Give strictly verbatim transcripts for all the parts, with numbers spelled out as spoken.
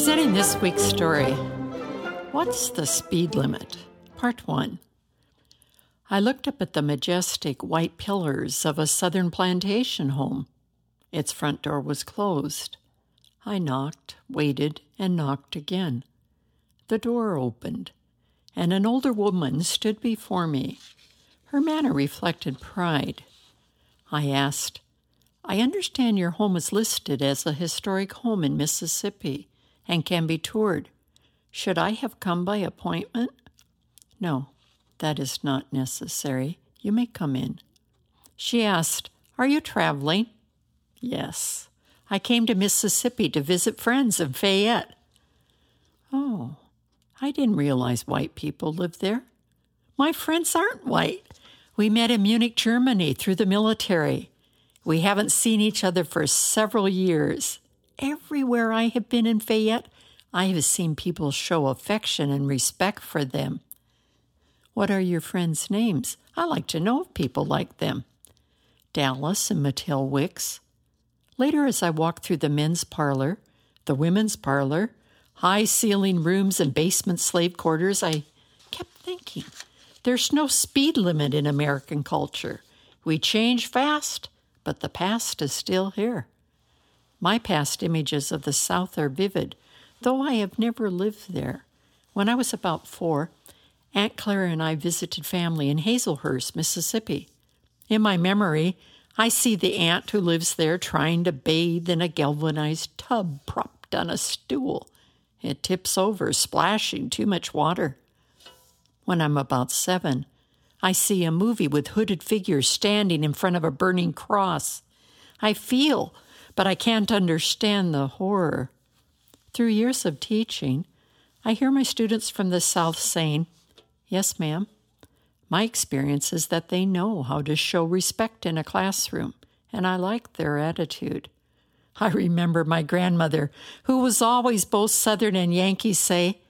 Presenting this week's story, What's the Speed Limit? Part one. I looked up at the majestic white pillars of a southern plantation home. Its front door was closed. I knocked, waited, and knocked again. The door opened, and an older woman stood before me. Her manner reflected pride. I asked, "I understand your home is listed as a historic home in Mississippi and can be toured. Should I have come by appointment?" "No, that is not necessary. You may come in." She asked, "Are you traveling?" "Yes. I came to Mississippi to visit friends in Fayette." "Oh, I didn't realize white people lived there. My friends aren't white. We met in Munich, Germany, through the military. We haven't seen each other for several years. Everywhere I have been in Fayette, I have seen people show affection and respect for them." "What are your friends' names? I like to know of people like them." "Dallas and Mattie Wicks." Later, as I walked through the men's parlor, the women's parlor, high-ceiling rooms and basement slave quarters, I kept thinking, there's no speed limit in American culture. We change fast, but the past is still here. My past images of the South are vivid, though I have never lived there. When I was about four, Aunt Clara and I visited family in Hazelhurst, Mississippi. In my memory, I see the aunt who lives there trying to bathe in a galvanized tub propped on a stool. It tips over, splashing too much water. When I'm about seven, I see a movie with hooded figures standing in front of a burning cross. I feel, but I can't understand the horror. Through years of teaching, I hear my students from the South saying, "Yes, ma'am." My experience is that they know how to show respect in a classroom, and I like their attitude. I remember my grandmother, who was always both Southern and Yankee, say,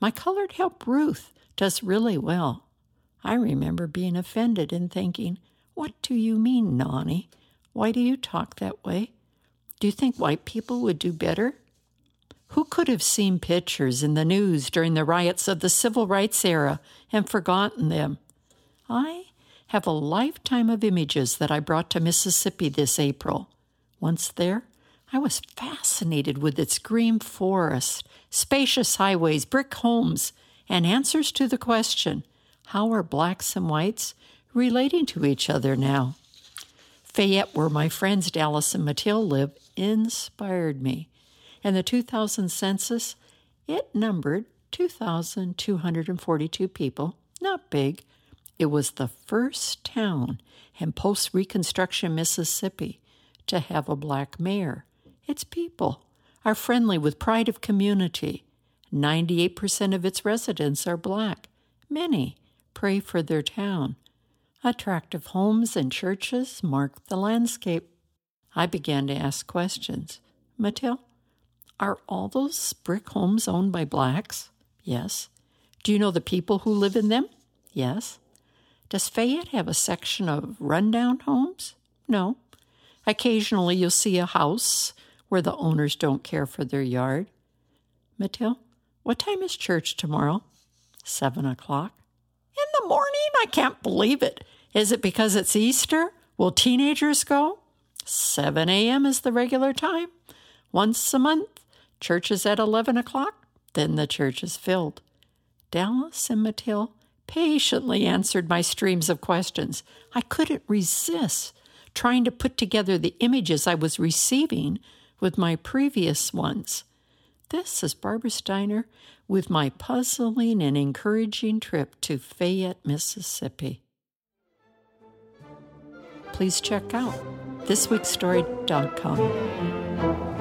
"My colored help Ruth does really well." I remember being offended and thinking, "What do you mean, Nonnie? Why do you talk that way? Do you think white people would do better?" Who could have seen pictures in the news during the riots of the civil rights era and forgotten them? I have a lifetime of images that I brought to Mississippi this April. Once there, I was fascinated with its green forest, spacious highways, brick homes, and answers to the question, how are blacks and whites relating to each other now? Fayette, where my friends Dallas and Matilde live, inspired me. In the two thousand census, it numbered two thousand two hundred forty-two people. Not big. It was the first town in post-Reconstruction Mississippi to have a black mayor. Its people are friendly with pride of community. ninety-eight percent of its residents are black. Many pray for their town. Attractive homes and churches mark the landscape. I began to ask questions. "Matilde, are all those brick homes owned by blacks?" "Yes." "Do you know the people who live in them?" "Yes." "Does Fayette have a section of rundown homes?" "No." "Occasionally you'll see a house where the owners don't care for their yard." "Matilde, what time is church tomorrow?" Seven o'clock. "In the morning? I can't believe it. Is it because it's Easter? Will teenagers go?" seven a.m. is the regular time. Once a month, church is at eleven o'clock, then the church is filled. Dallas and Matilde patiently answered my streams of questions. I couldn't resist trying to put together the images I was receiving with my previous ones. This is Barbara Steiner with my puzzling and encouraging trip to Fayette, Mississippi. Please check out this week story dot com.